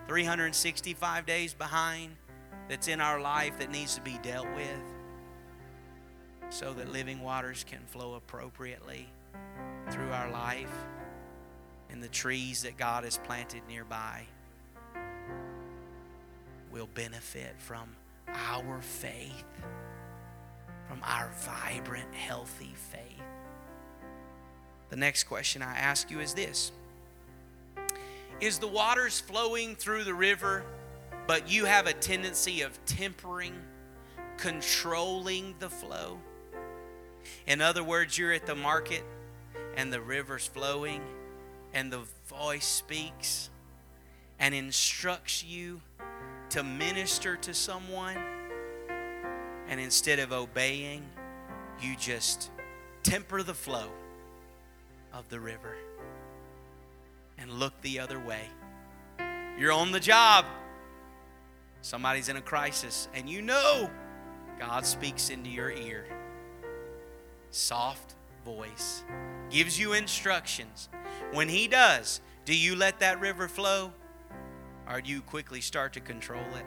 three hundred sixty-five days behind, that's in our life that needs to be dealt with so that living waters can flow appropriately through our life and the trees that God has planted nearby will benefit from our faith, from our vibrant, healthy faith? The next question I ask you is this: is the waters flowing through the river, but you have a tendency of tempering, controlling the flow? In other words, you're at the market and the river's flowing and the voice speaks and instructs you to minister to someone, and instead of obeying, you just temper the flow of the river and look the other way. You're on the job. Somebody's in a crisis, and you know God speaks into your ear. Soft voice, gives you instructions. When he does, do you let that river flow, or do you quickly start to control it?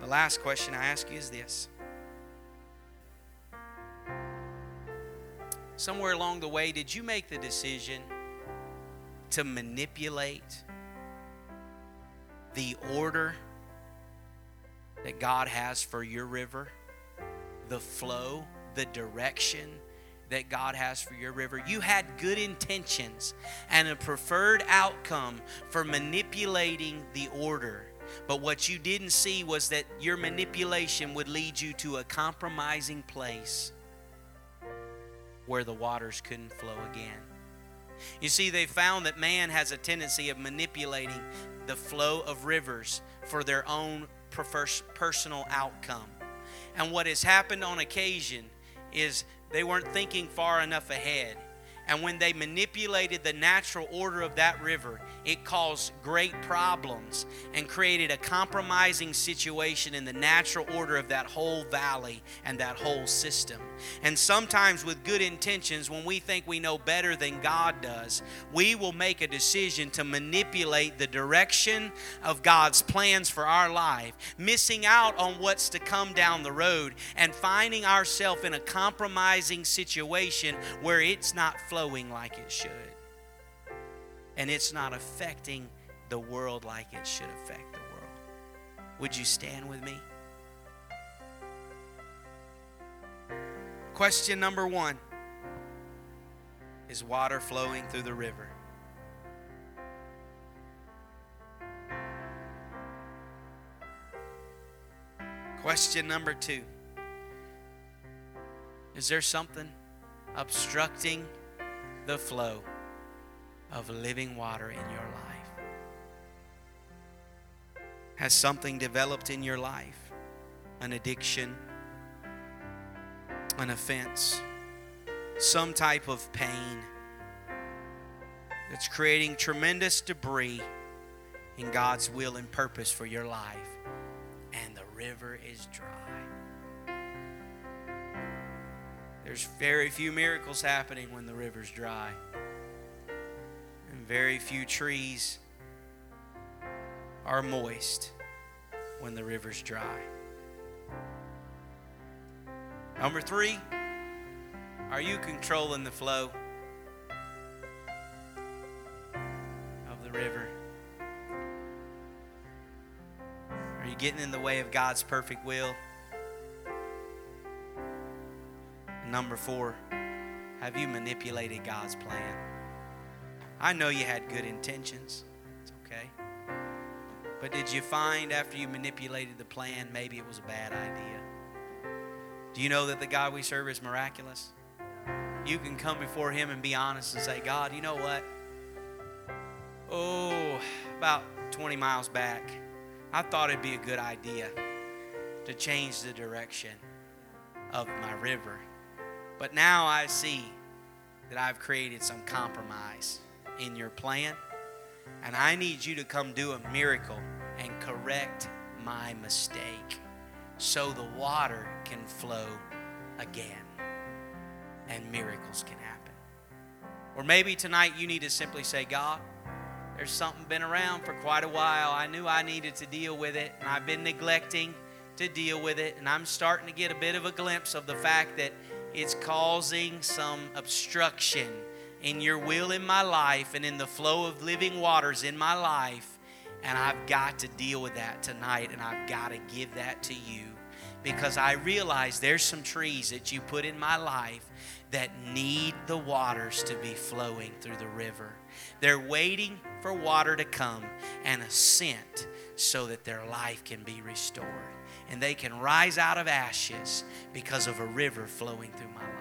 The last question I ask you is this. Somewhere along the way, did you make the decision to manipulate the order that God has for your river, the flow, the direction that God has for your river? You had good intentions and a preferred outcome for manipulating the order. But what you didn't see was that your manipulation would lead you to a compromising place where the waters couldn't flow again. You see, they found that man has a tendency of manipulating the flow of rivers for their own personal outcome. And what has happened on occasion is they weren't thinking far enough ahead. And when they manipulated the natural order of that river, it caused great problems and created a compromising situation in the natural order of that whole valley and that whole system. And sometimes with good intentions, when we think we know better than God does, we will make a decision to manipulate the direction of God's plans for our life, missing out on what's to come down the road and finding ourselves in a compromising situation where it's not flowing. Flowing like it should, and it's not affecting the world like it should affect the world. Would you stand with me? Question number one: is water flowing through the river? Question number two: is there something obstructing the flow of living water in your life? Has something developed in your life? An addiction, an offense, some type of pain that's creating tremendous debris in God's will and purpose for your life, and the river is dry. There's very few miracles happening when the river's dry, and very few trees are moist when the river's dry. Number three, are you controlling the flow of the river? Are you getting in the way of God's perfect will? Number four, have you manipulated God's plan? I know you had good intentions. It's okay. But did you find after you manipulated the plan, maybe it was a bad idea? Do you know that the God we serve is miraculous? You can come before Him and be honest and say, God, you know what? Oh, about twenty miles back, I thought it'd be a good idea to change the direction of my river. But now I see that I've created some compromise in your plan, and I need you to come do a miracle and correct my mistake so the water can flow again and miracles can happen. Or maybe tonight you need to simply say, God, there's something been around for quite a while. I knew I needed to deal with it, and I've been neglecting to deal with it, and I'm starting to get a bit of a glimpse of the fact that it's causing some obstruction in your will in my life and in the flow of living waters in my life. And I've got to deal with that tonight, and I've got to give that to you, because I realize there's some trees that you put in my life that need the waters to be flowing through the river. They're waiting for water to come and a scent so that their life can be restored, and they can rise out of ashes because of a river flowing through my life.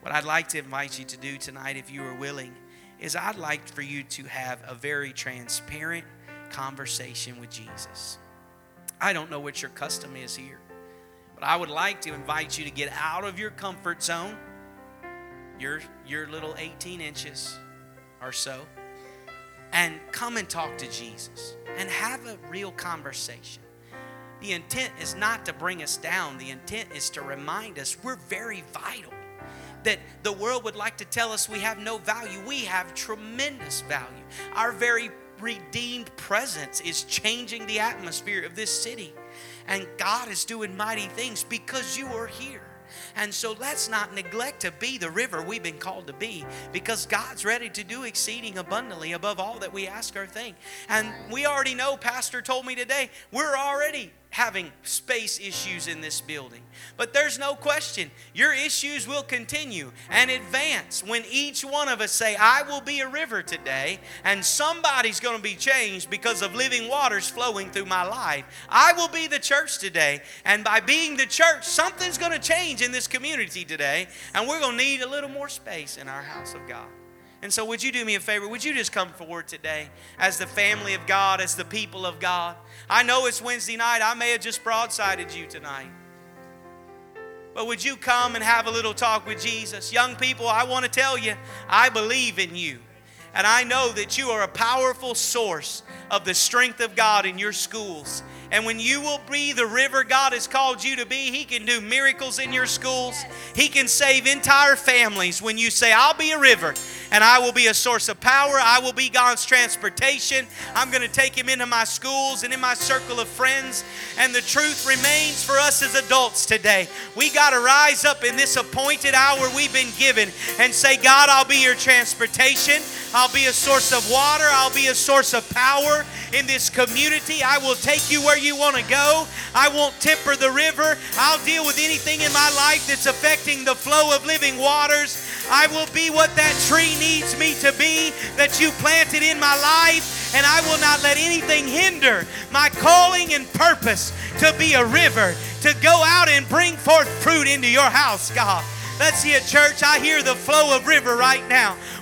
What I'd like to invite you to do tonight, if you are willing, is I'd like for you to have a very transparent conversation with Jesus. I don't know what your custom is here, but I would like to invite you to get out of your comfort zone, your, your little eighteen inches or so, and come and talk to Jesus and have a real conversation. The intent is not to bring us down. The intent is to remind us we're very vital. That the world would like to tell us we have no value. We have tremendous value. Our very redeemed presence is changing the atmosphere of this city. And God is doing mighty things because you are here. And so let's not neglect to be the river we've been called to be, because God's ready to do exceeding abundantly above all that we ask or think. And we already know, Pastor told me today, we're already having space issues in this building. But there's no question, your issues will continue and advance when each one of us say, I will be a river today, and somebody's going to be changed because of living waters flowing through my life. I will be the church today, and by being the church, something's going to change in this community today, and we're going to need a little more space in our house of God. And so would you do me a favor? Would you just come forward today as the family of God, as the people of God? I know it's Wednesday night. I may have just broadsided you tonight. But would you come and have a little talk with Jesus? Young people, I want to tell you, I believe in you. And I know that you are a powerful source of the strength of God in your schools. And when you will be the river God has called you to be, He can do miracles in your schools. He can save entire families when you say, I'll be a river and I will be a source of power. I will be God's transportation. I'm going to take Him into my schools and in my circle of friends. And the truth remains for us as adults today. We got to rise up in this appointed hour we've been given and say, God, I'll be your transportation. I'll be a source of water. I'll be a source of power in this community. I will take you where you want to go. I won't temper the river. I'll deal with anything in my life that's affecting the flow of living waters. I will be what that tree needs me to be that you planted in my life, and I will not let anything hinder my calling and purpose to be a river, to go out and bring forth fruit into your house, God. Let's see a church. I hear the flow of river right now.